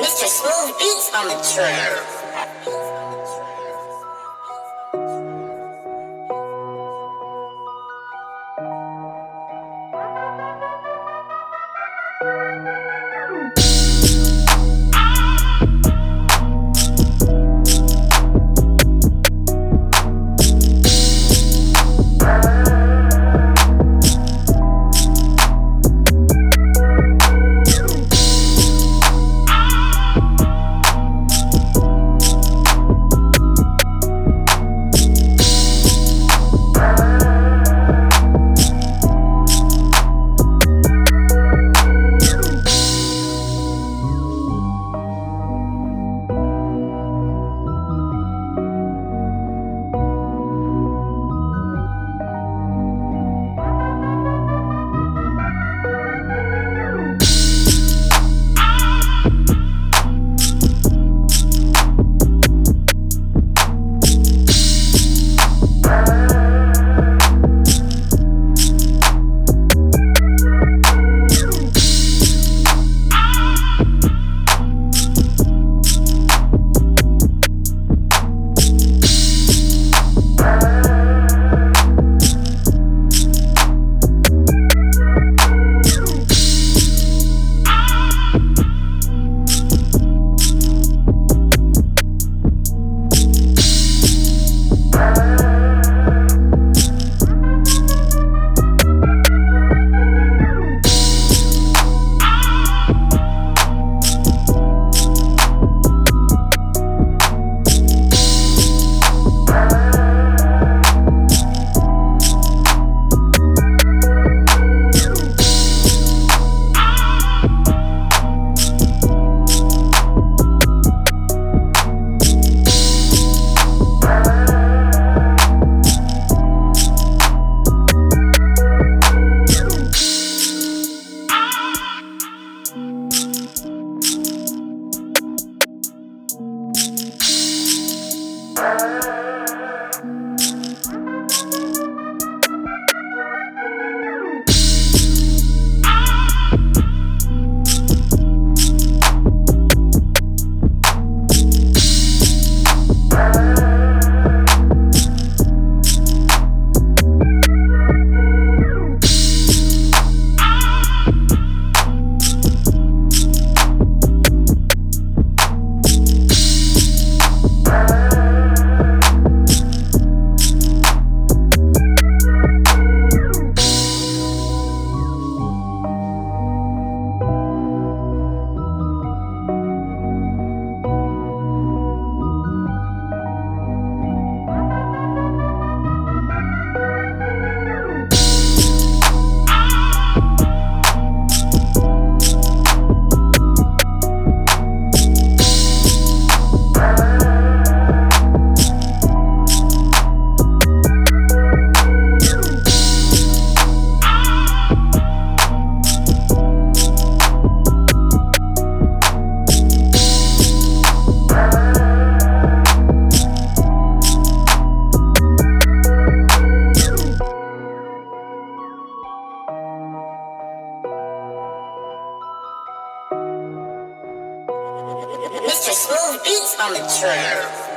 Mr. Smooth Beats on the track. Mr. Smooth Beats on the track.